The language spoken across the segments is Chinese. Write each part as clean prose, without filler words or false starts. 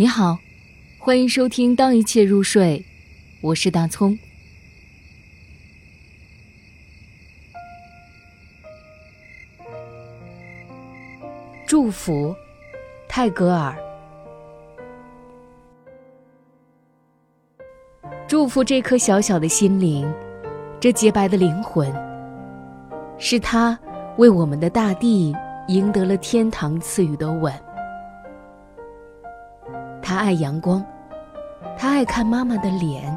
你好，欢迎收听《当一切入睡》，我是大葱。祝福，泰戈尔。祝福这颗小小的心灵，这洁白的灵魂，是它为我们的大地赢得了天堂赐予的吻。他爱阳光，他爱看妈妈的脸，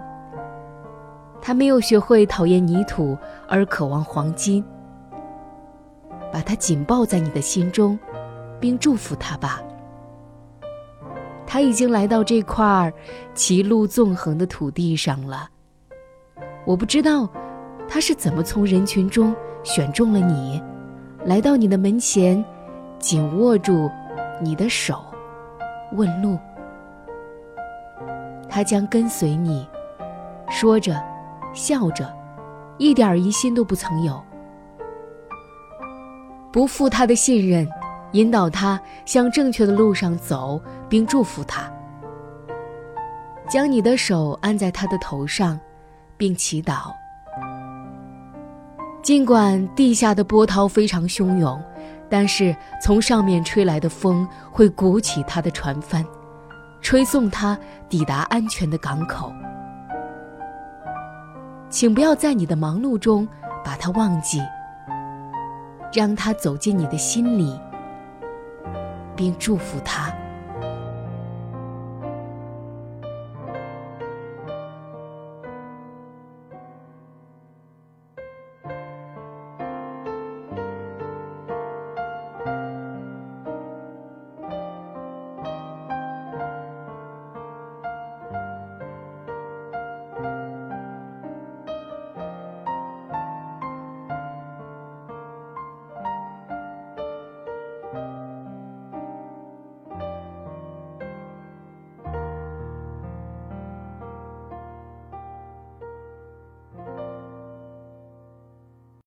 他没有学会讨厌泥土而渴望黄金。把它紧抱在你的心中，并祝福他吧。他已经来到这块歧路纵横的土地上了。我不知道他是怎么从人群中选中了你，来到你的门前，紧握住你的手，问路。他将跟随你，说着，笑着，一点疑心都不曾有。不负他的信任，引导他向正确的路上走，并祝福他。将你的手按在他的头上，并祈祷。尽管地下的波涛非常汹涌，但是从上面吹来的风会鼓起他的船帆，吹送他抵达安全的港口。请不要在你的忙碌中把他忘记，让他走进你的心里，并祝福他。